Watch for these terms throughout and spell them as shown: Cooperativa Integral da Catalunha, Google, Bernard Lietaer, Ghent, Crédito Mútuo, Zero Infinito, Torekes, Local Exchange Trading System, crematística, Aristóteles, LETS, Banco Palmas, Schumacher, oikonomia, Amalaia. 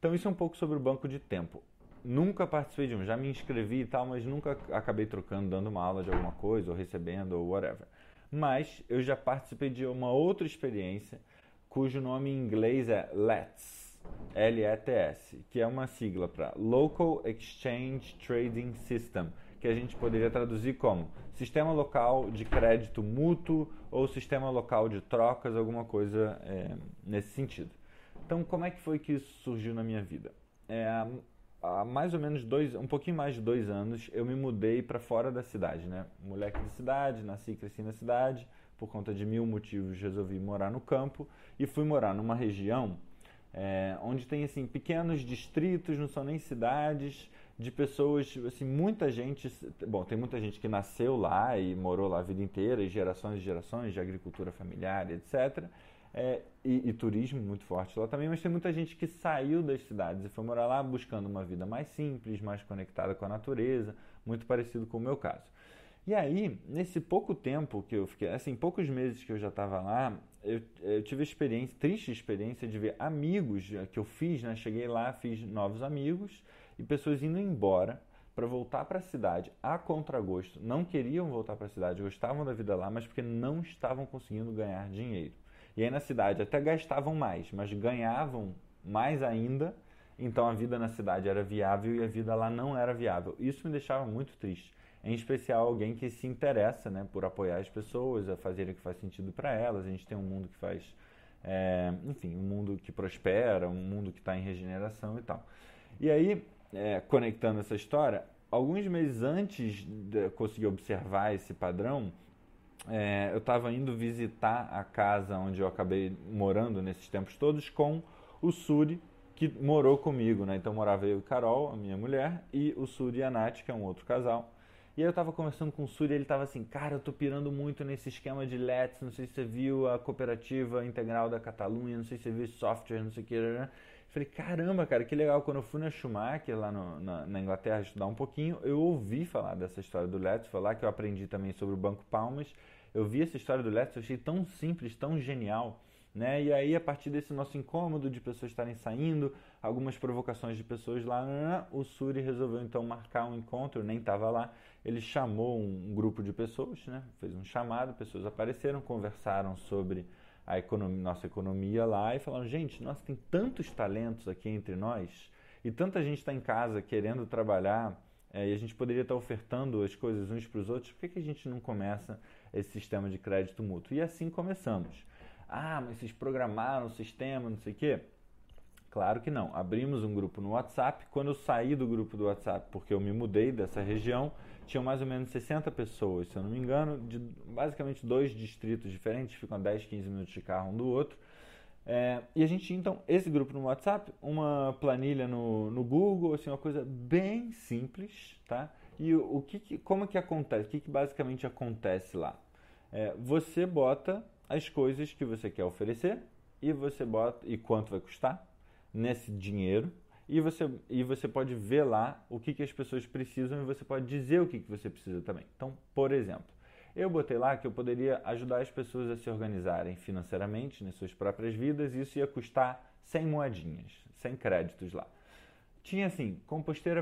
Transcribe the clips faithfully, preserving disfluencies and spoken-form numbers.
Então isso é um pouco sobre o banco de tempo. Nunca participei de um, já me inscrevi e tal, mas nunca acabei trocando, dando uma aula de alguma coisa, ou recebendo, ou whatever. Mas eu já participei de uma outra experiência, cujo nome em inglês é L E T S, L E T S, que é uma sigla para Local Exchange Trading System, que a gente poderia traduzir como Sistema Local de Crédito Mútuo ou Sistema Local de Trocas, alguma coisa é, nesse sentido. Então, como é que foi que isso surgiu na minha vida? É, há mais ou menos dois, um pouquinho mais de dois anos, eu me mudei para fora da cidade, né? Moleque de cidade, nasci e cresci na cidade, por conta de mil motivos resolvi morar no campo e fui morar numa região é, onde tem assim pequenos distritos, não são nem cidades, de pessoas, assim, muita gente, bom, tem muita gente que nasceu lá e morou lá a vida inteira, e gerações e gerações de agricultura familiar, etcétera, É, e, e turismo muito forte lá também, mas tem muita gente que saiu das cidades e foi morar lá buscando uma vida mais simples, mais conectada com a natureza, muito parecido com o meu caso. E aí, nesse pouco tempo que eu fiquei, assim, poucos meses que eu já estava lá, eu, eu tive a experiência, triste experiência de ver amigos que eu fiz, né? Cheguei lá, fiz novos amigos e pessoas indo embora para voltar para a cidade a contragosto. Não queriam voltar para a cidade, gostavam da vida lá, mas porque não estavam conseguindo ganhar dinheiro. E aí na cidade até gastavam mais, mas ganhavam mais ainda, então a vida na cidade era viável e a vida lá não era viável. Isso me deixava muito triste, em especial alguém que se interessa, né, por apoiar as pessoas, a fazer o que faz sentido para elas. A gente tem um mundo que faz, é, enfim, um mundo que prospera, um mundo que está em regeneração e tal. E aí, é, conectando essa história, alguns meses antes de conseguir observar esse padrão, É, eu estava indo visitar a casa onde eu acabei morando nesses tempos todos com o Suri, que morou comigo, né? Então morava eu e Carol, a minha mulher, e o Suri e a Nath, que é um outro casal. E aí eu estava conversando com o Suri e ele estava assim, cara, eu estou pirando muito nesse esquema de L E T S, não sei se você viu a Cooperativa Integral da Catalunha, não sei se você viu software, não sei o que. Eu falei, caramba, cara, que legal. Quando eu fui na Schumacher, lá no, na, na Inglaterra, estudar um pouquinho, eu ouvi falar dessa história do L E T S, falar que eu aprendi também sobre o Banco Palmas. Eu vi essa história do L E T S, eu achei tão simples, tão genial, né? E aí, a partir desse nosso incômodo de pessoas estarem saindo, algumas provocações de pessoas lá, o Suri resolveu então marcar um encontro, eu nem estava lá. Ele chamou um grupo de pessoas, né? Fez um chamado, pessoas apareceram, conversaram sobre a economia, nossa economia lá e falaram, gente, nossa, tem tantos talentos aqui entre nós e tanta gente está em casa querendo trabalhar, É, e a gente poderia estar ofertando as coisas uns para os outros, por que, que a gente não começa esse sistema de crédito mútuo? E assim começamos. Ah, mas vocês programaram o sistema, não sei o quê? Claro que não. Abrimos um grupo no WhatsApp. Quando eu saí do grupo do WhatsApp, porque eu me mudei dessa região, tinham mais ou menos sessenta pessoas, se eu não me engano, de basicamente dois distritos diferentes, ficam a dez, quinze minutos de carro um do outro. É, e a gente, então, esse grupo no WhatsApp, uma planilha no, no Google, assim, uma coisa bem simples, tá? E o, o que, que como que acontece? O que, que basicamente acontece lá? É, você bota as coisas que você quer oferecer e você bota e quanto vai custar nesse dinheiro e você, e você pode ver lá o que, que as pessoas precisam e você pode dizer o que, que você precisa também. Então, por exemplo, eu botei lá que eu poderia ajudar as pessoas a se organizarem financeiramente nas suas próprias vidas e isso ia custar cem moedinhas, cem créditos lá. Tinha assim, composteira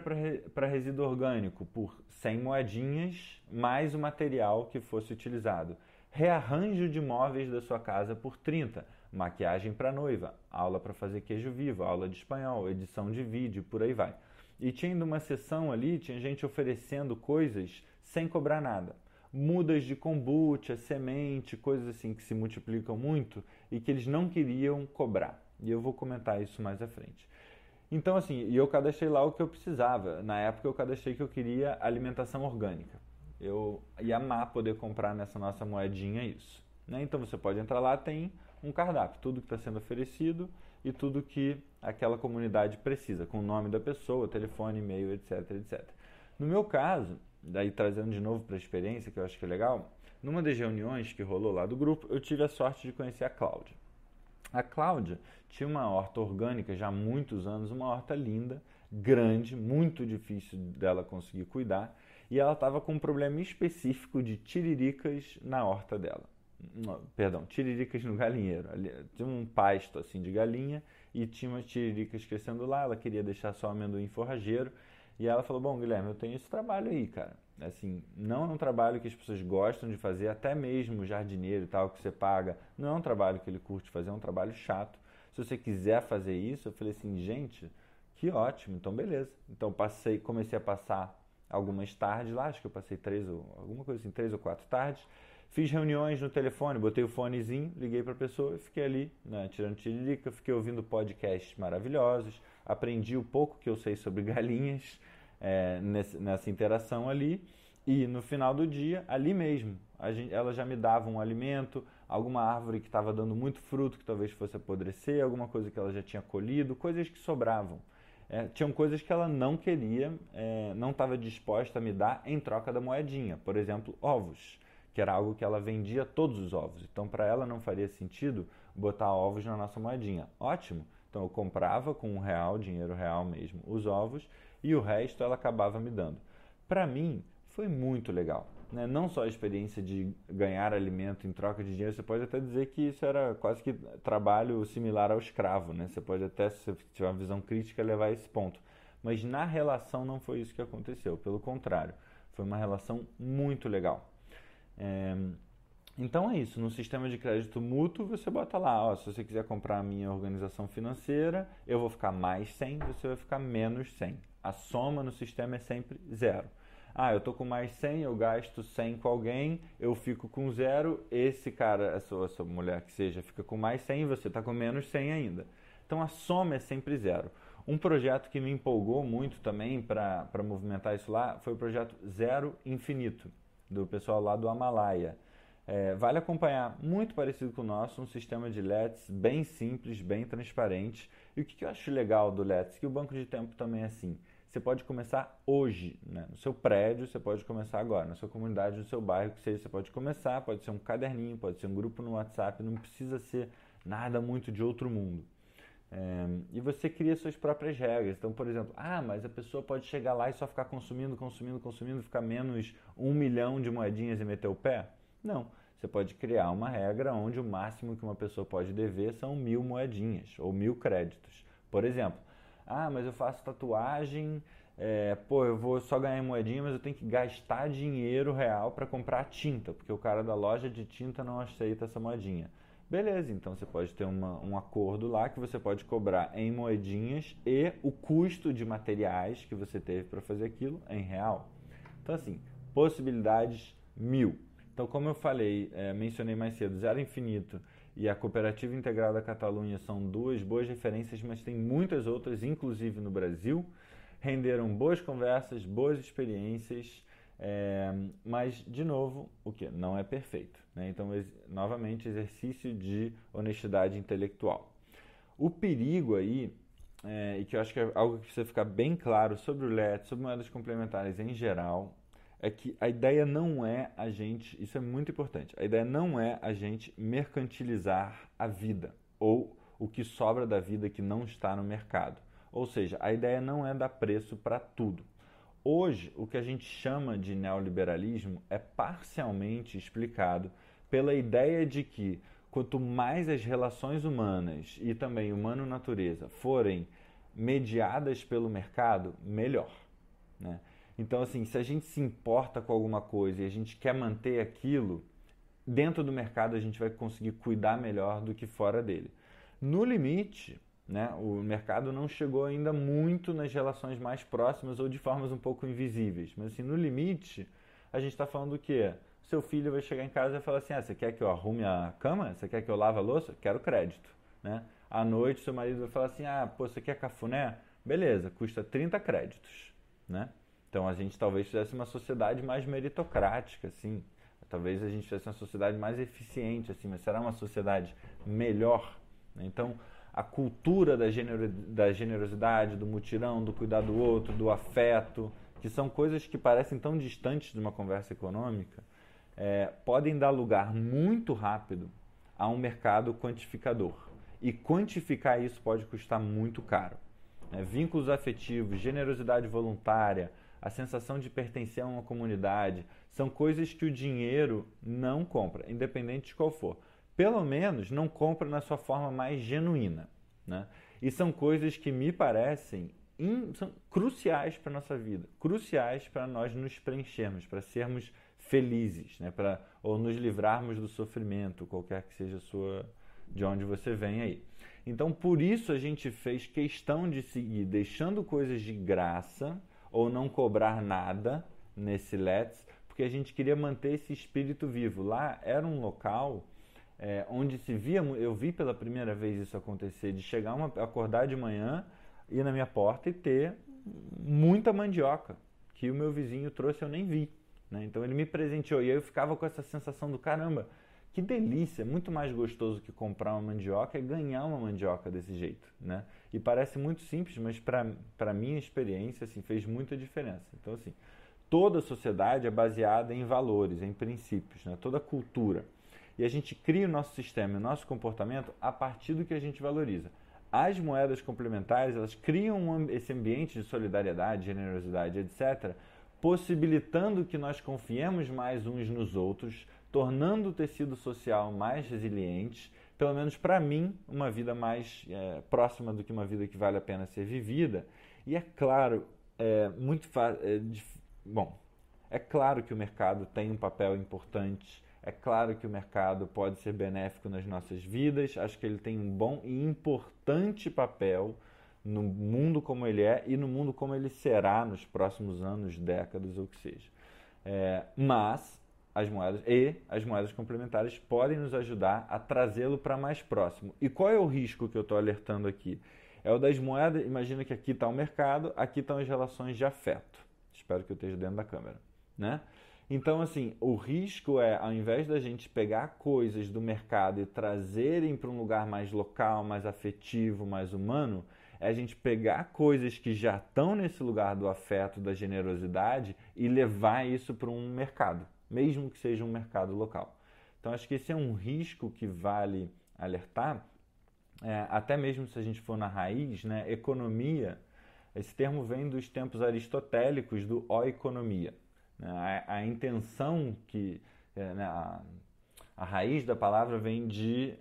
para resíduo orgânico por cem moedinhas, mais o material que fosse utilizado. Rearranjo de móveis da sua casa por trinta, maquiagem para noiva, aula para fazer queijo vivo, aula de espanhol, edição de vídeo, por aí vai. E tinha ainda uma sessão ali, tinha gente oferecendo coisas sem cobrar nada. Mudas de kombucha, semente, coisas assim que se multiplicam muito e que eles não queriam cobrar. E eu vou comentar isso mais à frente. Então assim, e eu cadastrei lá o que eu precisava. Na época eu cadastrei que eu queria alimentação orgânica. Eu ia amar poder comprar nessa nossa moedinha isso, né? Então você pode entrar lá, tem um cardápio, tudo que está sendo oferecido e tudo que aquela comunidade precisa, com o nome da pessoa, telefone, e-mail, etc, et cetera. No meu caso, daí trazendo de novo para a experiência, que eu acho que é legal, numa das reuniões que rolou lá do grupo, eu tive a sorte de conhecer a Cláudia. A Cláudia tinha uma horta orgânica já há muitos anos, uma horta linda, grande, muito difícil dela conseguir cuidar, e ela estava com um problema específico de tiriricas na horta dela. Perdão, tiriricas no galinheiro. Tinha um pasto assim de galinha e tinha umas tiriricas crescendo lá, ela queria deixar só amendoim forrageiro, e ela falou, bom, Guilherme, eu tenho esse trabalho aí, cara. Assim, não é um trabalho que as pessoas gostam de fazer, até mesmo jardineiro e tal, que você paga, não é um trabalho que ele curte fazer, é um trabalho chato. Se você quiser fazer isso, eu falei assim, gente, que ótimo, então beleza. Então passei, comecei a passar algumas tardes lá, acho que eu passei três ou alguma coisa assim, três ou quatro tardes, fiz reuniões no telefone, botei o fonezinho, liguei para a pessoa e fiquei ali, né, tirando tiririca, fiquei ouvindo podcasts maravilhosos, aprendi o pouco que eu sei sobre galinhas é, nesse, nessa interação ali, e no final do dia, ali mesmo, a gente, ela já me dava um alimento, alguma árvore que estava dando muito fruto, que talvez fosse apodrecer, alguma coisa que ela já tinha colhido, coisas que sobravam. É, tinham coisas que ela não queria, é, não estava disposta a me dar em troca da moedinha. Por exemplo, ovos, que era algo que ela vendia todos os ovos. Então, para ela não faria sentido botar ovos na nossa moedinha. Ótimo! Então, eu comprava com um real, dinheiro real mesmo, os ovos e o resto ela acabava me dando. Para mim, foi muito legal, né? Não só a experiência de ganhar alimento em troca de dinheiro, você pode até dizer que isso era quase que trabalho similar ao escravo, né? Você pode até, se você tiver uma visão crítica, levar a esse ponto. Mas na relação não foi isso que aconteceu, pelo contrário, foi uma relação muito legal. É... Então é isso, no sistema de crédito mútuo você bota lá, ó, se você quiser comprar a minha organização financeira, eu vou ficar mais cem, você vai ficar menos cem. A soma no sistema é sempre zero. Ah, eu tô com mais cem, eu gasto cem com alguém, eu fico com zero, esse cara, essa, essa mulher que seja, fica com mais cem e você tá com menos cem ainda. Então a soma é sempre zero. Um projeto que me empolgou muito também para movimentar isso lá foi o projeto Zero Infinito, do pessoal lá do Amalaia. É, vale acompanhar, muito parecido com o nosso, um sistema de L E Ts bem simples, bem transparente. E o que, que eu acho legal do L E Ts? Que o banco de tempo também é assim. Você pode começar hoje, né? No seu prédio, você pode começar agora, na sua comunidade, no seu bairro, que seja, você pode começar, pode ser um caderninho, pode ser um grupo no WhatsApp, não precisa ser nada muito de outro mundo. É, e você cria suas próprias regras. Então, por exemplo, ah, mas a pessoa pode chegar lá e só ficar consumindo, consumindo, consumindo, ficar menos um milhão de moedinhas e meter o pé? Não. Você pode criar uma regra onde o máximo que uma pessoa pode dever são mil moedinhas ou mil créditos. Por exemplo, ah, mas eu faço tatuagem, é, pô, eu vou só ganhar moedinha, mas eu tenho que gastar dinheiro real para comprar tinta, porque o cara da loja de tinta não aceita essa moedinha. Beleza, então você pode ter uma, um acordo lá que você pode cobrar em moedinhas e o custo de materiais que você teve para fazer aquilo em real. Então assim, possibilidades mil. Então como eu falei, é, mencionei mais cedo, Zero Infinito e a Cooperativa Integral da Catalunha são duas boas referências, mas tem muitas outras, inclusive no Brasil. Renderam boas conversas, boas experiências, é, mas, de novo, o que? Não é perfeito, né? Então, ex- novamente, exercício de honestidade intelectual. O perigo aí, é, e que eu acho que é algo que precisa ficar bem claro sobre o L E T, sobre moedas complementares em geral, é que a ideia não é a gente, isso é muito importante, a ideia não é a gente mercantilizar a vida ou o que sobra da vida que não está no mercado. Ou seja, a ideia não é dar preço para tudo. Hoje, o que a gente chama de neoliberalismo é parcialmente explicado pela ideia de que quanto mais as relações humanas e também humano-natureza forem mediadas pelo mercado, melhor, né? Então, assim, se a gente se importa com alguma coisa e a gente quer manter aquilo, dentro do mercado a gente vai conseguir cuidar melhor do que fora dele. No limite, né, o mercado não chegou ainda muito nas relações mais próximas ou de formas um pouco invisíveis. Mas, assim, no limite, a gente está falando do quê? Seu filho vai chegar em casa e vai falar assim, ah, você quer que eu arrume a cama? Você quer que eu lave a louça? Quero crédito, né? À noite, seu marido vai falar assim, ah, pô, você quer cafuné? Beleza, custa trinta créditos, né? Então, a gente talvez fizesse uma sociedade mais meritocrática, assim. Talvez a gente fizesse uma sociedade mais eficiente, assim. Mas será uma sociedade melhor? Então, a cultura da generosidade, do mutirão, do cuidar do outro, do afeto, que são coisas que parecem tão distantes de uma conversa econômica, é, podem dar lugar muito rápido a um mercado quantificador. E quantificar isso pode custar muito caro. É, vínculos afetivos, generosidade voluntária, a sensação de pertencer a uma comunidade, são coisas que o dinheiro não compra, independente de qual for. Pelo menos não compra na sua forma mais genuína, né? E são coisas que me parecem in, são cruciais para a nossa vida, cruciais para nós nos preenchermos, para sermos felizes, né? Para, ou nos livrarmos do sofrimento, qualquer que seja a sua, de onde você vem aí. Então, por isso a gente fez questão de seguir deixando coisas de graça ou não cobrar nada nesse Let's, porque a gente queria manter esse espírito vivo. Lá era um local é, onde se via, eu vi pela primeira vez isso acontecer, de chegar, uma, acordar de manhã, ir na minha porta e ter muita mandioca, que o meu vizinho trouxe, eu nem vi. Né? Então ele me presenteou e aí eu ficava com essa sensação do caramba, que delícia, muito mais gostoso que comprar uma mandioca é ganhar uma mandioca desse jeito, né? E parece muito simples, mas para a minha experiência assim, fez muita diferença. Então assim, toda sociedade é baseada em valores, em princípios, né? Toda cultura. E a gente cria o nosso sistema, o nosso comportamento a partir do que a gente valoriza. As moedas complementares, elas criam esse ambiente de solidariedade, generosidade, etcétera, possibilitando que nós confiemos mais uns nos outros, tornando o tecido social mais resiliente, pelo menos para mim, uma vida mais é, próxima do que uma vida que vale a pena ser vivida. E é claro, é, muito é, bom, é claro que o mercado tem um papel importante, é claro que o mercado pode ser benéfico nas nossas vidas, acho que ele tem um bom e importante papel no mundo como ele é e no mundo como ele será nos próximos anos, décadas ou o que seja. É, mas as moedas e as moedas complementares podem nos ajudar a trazê-lo para mais próximo. E qual é o risco que eu estou alertando aqui? É o das moedas, imagina que aqui está o mercado, aqui estão as relações de afeto. Espero que eu esteja dentro da câmera, né? Então, assim, o risco é, ao invés da gente pegar coisas do mercado e trazerem para um lugar mais local, mais afetivo, mais humano, é a gente pegar coisas que já estão nesse lugar do afeto, da generosidade e levar isso para um mercado, mesmo que seja um mercado local. Então, acho que esse é um risco que vale alertar, é, até mesmo se a gente for na raiz, né? Economia, esse termo vem dos tempos aristotélicos do oikonomia. A, a intenção que... Né, a, a raiz da palavra vem de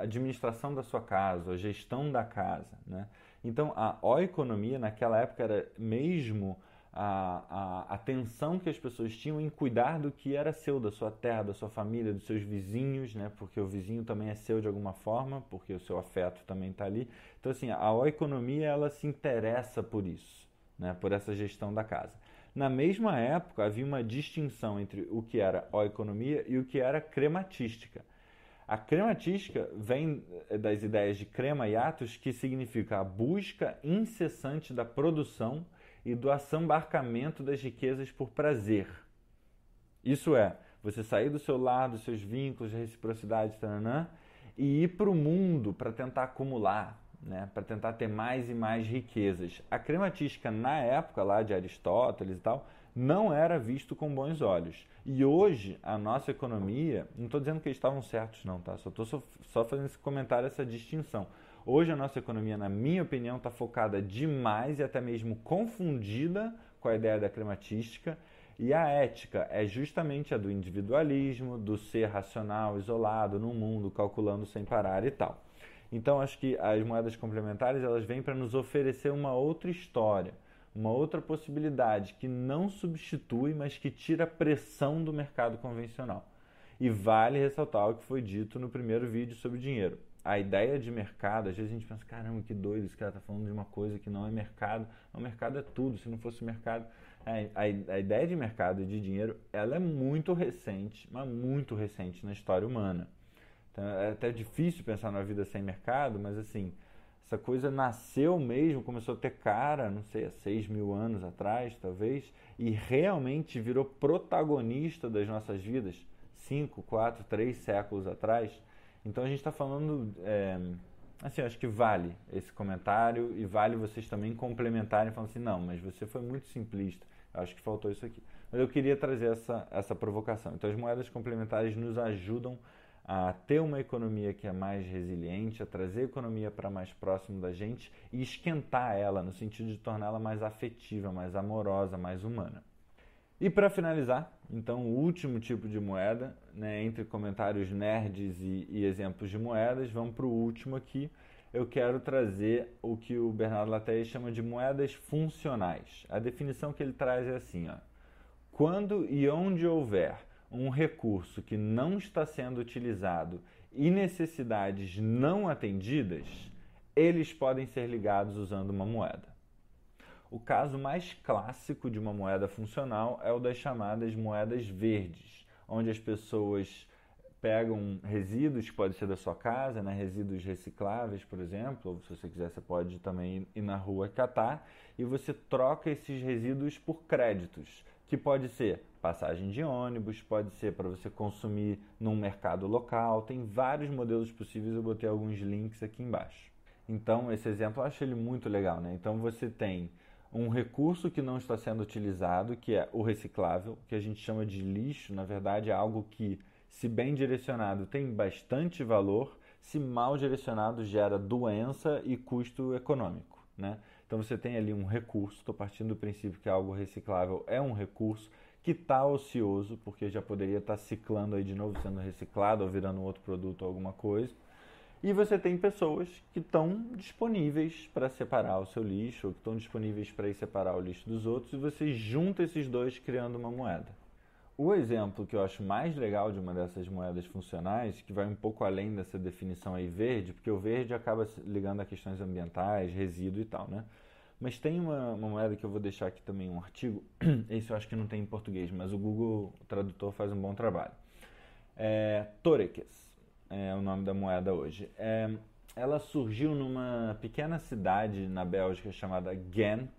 administração da sua casa, a gestão da casa. Né? Então, a oikonomia, naquela época, era mesmo a, a atenção que as pessoas tinham em cuidar do que era seu, da sua terra, da sua família, dos seus vizinhos, né? Porque o vizinho também é seu de alguma forma, porque o seu afeto também está ali. Então, assim, a oikonomia, ela se interessa por isso, né? Por essa gestão da casa. Na mesma época, havia uma distinção entre o que era oikonomia e o que era crematística. A crematística vem das ideias de crema e atos, que significa a busca incessante da produção e do assambarcamento das riquezas por prazer. Isso é, você sair do seu lar, dos seus vínculos, de reciprocidade, taranã, e ir para o mundo para tentar acumular, né, para tentar ter mais e mais riquezas. A crematística, na época lá de Aristóteles e tal, não era visto com bons olhos. E hoje, a nossa economia, não estou dizendo que eles estavam certos não, tá? Só estou só, só fazendo esse comentário, essa distinção. Hoje a nossa economia, na minha opinião, está focada demais e até mesmo confundida com a ideia da crematística. E a ética é justamente a do individualismo, do ser racional, isolado, no mundo, calculando sem parar e tal. Então, acho que as moedas complementares, elas vêm para nos oferecer uma outra história, uma outra possibilidade que não substitui, mas que tira a pressão do mercado convencional. E vale ressaltar o que foi dito no primeiro vídeo sobre dinheiro. A ideia de mercado, às vezes a gente pensa, caramba, que doido, esse cara está falando de uma coisa que não é mercado. O mercado é tudo, se não fosse mercado... A ideia de mercado e de dinheiro, ela é muito recente, mas muito recente na história humana. Então, é até difícil pensar numa vida sem mercado, mas assim, essa coisa nasceu mesmo, começou a ter cara, não sei, há seis mil anos atrás, talvez, e realmente virou protagonista das nossas vidas, cinco, quatro, três séculos atrás. Então a gente está falando, é, assim, acho que vale esse comentário e vale vocês também complementarem, falando assim, não, mas você foi muito simplista, acho que faltou isso aqui. Mas eu queria trazer essa, essa provocação. Então as moedas complementares nos ajudam a ter uma economia que é mais resiliente, a trazer a economia para mais próximo da gente e esquentar ela, no sentido de torná-la mais afetiva, mais amorosa, mais humana. E para finalizar, então, o último tipo de moeda, né, entre comentários nerds e, e exemplos de moedas, vamos para o último aqui, eu quero trazer o que o Bernard Lietaer chama de moedas funcionais. A definição que ele traz é assim, ó: quando e onde houver um recurso que não está sendo utilizado e necessidades não atendidas, eles podem ser ligados usando uma moeda. O caso mais clássico de uma moeda funcional é o das chamadas moedas verdes, onde as pessoas pegam resíduos, que pode ser da sua casa, né? Resíduos recicláveis, por exemplo, ou se você quiser, você pode também ir na rua catar, e você troca esses resíduos por créditos, que pode ser passagem de ônibus, pode ser para você consumir num mercado local, tem vários modelos possíveis, eu botei alguns links aqui embaixo. Então, esse exemplo eu acho ele muito legal, né? Então, você tem um recurso que não está sendo utilizado, que é o reciclável, que a gente chama de lixo, na verdade é algo que, se bem direcionado, tem bastante valor, se mal direcionado, gera doença e custo econômico, né? Então você tem ali um recurso, estou partindo do princípio que algo reciclável é um recurso que está ocioso, porque já poderia estar tá ciclando aí de novo, sendo reciclado ou virando outro produto ou alguma coisa. E você tem pessoas que estão disponíveis para separar o seu lixo, ou que estão disponíveis para ir separar o lixo dos outros, e você junta esses dois criando uma moeda. O exemplo que eu acho mais legal de uma dessas moedas funcionais, que vai um pouco além dessa definição aí verde, porque o verde acaba ligando a questões ambientais, resíduo e tal, né? Mas tem uma, uma moeda que eu vou deixar aqui também, um artigo, esse eu acho que não tem em português, mas o Google Tradutor faz um bom trabalho. É, Torekes é o nome da moeda hoje. É, ela surgiu numa pequena cidade na Bélgica chamada Ghent.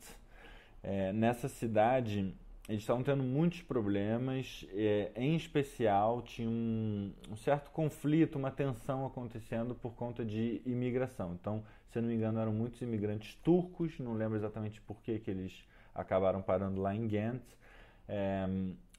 É, nessa cidade eles estavam tendo muitos problemas, é, em especial tinha um, um certo conflito, uma tensão acontecendo por conta de imigração. Então, se eu não me engano, eram muitos imigrantes turcos, não lembro exatamente por que que eles acabaram parando lá em Ghent, é,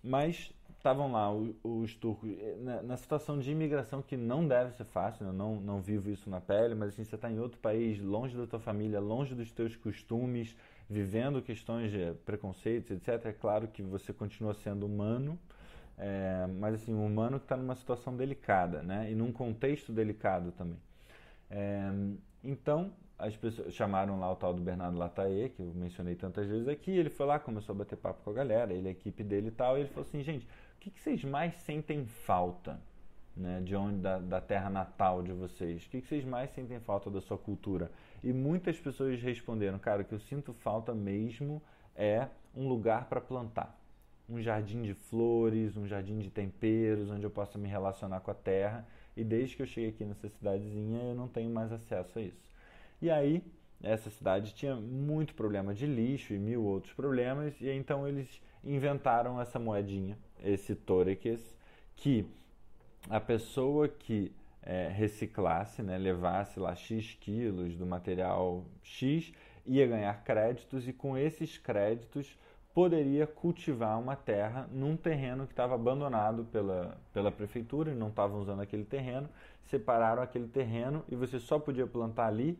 mas estavam lá os, os turcos, na, na situação de imigração que não deve ser fácil, eu não, não vivo isso na pele, mas assim, você está em outro país, longe da tua família, longe dos teus costumes, vivendo questões de preconceitos, etcétera. É claro que você continua sendo humano, é, mas assim, um humano que está numa situação delicada, né? E num contexto delicado também. É, então, as pessoas chamaram lá o tal do Bernard Lietaer, que eu mencionei tantas vezes aqui, ele foi lá, começou a bater papo com a galera, ele, a equipe dele e tal, e ele falou assim, gente, o que, que vocês mais sentem falta, né, de onde, da, da terra natal de vocês? O que, que vocês mais sentem falta da sua cultura? E muitas pessoas responderam, cara, o que eu sinto falta mesmo é um lugar para plantar. Um jardim de flores, um jardim de temperos, onde eu possa me relacionar com a terra. E desde que eu cheguei aqui nessa cidadezinha, eu não tenho mais acesso a isso. E aí, essa cidade tinha muito problema de lixo e mil outros problemas. E então eles inventaram essa moedinha, esse Torekes, que a pessoa que é, reciclasse, né, levasse lá X quilos do material X, ia ganhar créditos e com esses créditos poderia cultivar uma terra num terreno que estava abandonado pela, pela prefeitura e não estavam usando aquele terreno, separaram aquele terreno e você só podia plantar ali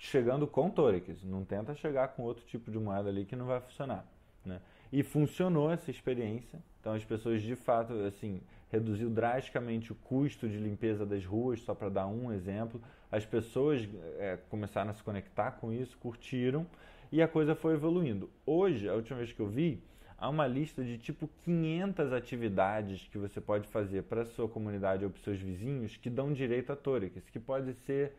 chegando com Torekes, não tenta chegar com outro tipo de moeda ali que não vai funcionar, né? E funcionou essa experiência, então as pessoas de fato, assim, reduziu drasticamente o custo de limpeza das ruas, só para dar um exemplo, as pessoas é, começaram a se conectar com isso, curtiram, e a coisa foi evoluindo. Hoje, a última vez que eu vi, há uma lista de tipo quinhentas atividades que você pode fazer para a sua comunidade ou para os seus vizinhos que dão direito a Torekes, que pode ser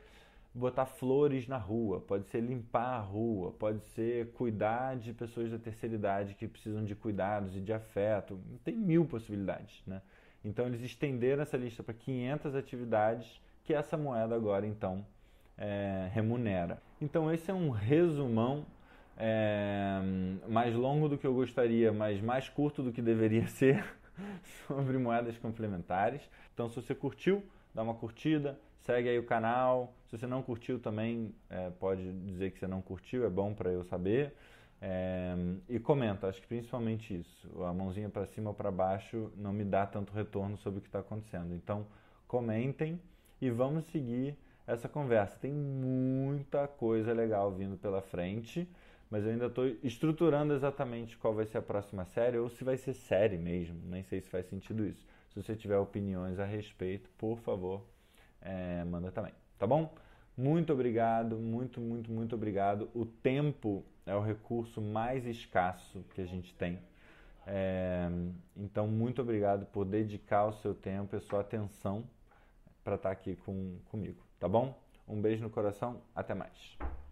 botar flores na rua, pode ser limpar a rua, pode ser cuidar de pessoas da terceira idade que precisam de cuidados e de afeto, tem mil possibilidades, né? Então eles estenderam essa lista para quinhentas atividades que essa moeda agora então é, remunera. Então esse é um resumão é, mais longo do que eu gostaria, mas mais curto do que deveria ser sobre moedas complementares. Então se você curtiu, dá uma curtida, segue aí o canal. Se você não curtiu também, é, pode dizer que você não curtiu, é bom para eu saber. É, e comenta, acho que principalmente isso. A mãozinha para cima ou para baixo não me dá tanto retorno sobre o que está acontecendo. Então, comentem e vamos seguir essa conversa. Tem muita coisa legal vindo pela frente, mas eu ainda estou estruturando exatamente qual vai ser a próxima série ou se vai ser série mesmo. Nem sei se faz sentido isso. Se você tiver opiniões a respeito, por favor, é, manda também, tá bom? Muito obrigado, muito, muito, muito obrigado. O tempo é o recurso mais escasso que a gente tem. É, então, muito obrigado por dedicar o seu tempo e a sua atenção para estar aqui com, comigo, tá bom? Um beijo no coração, até mais.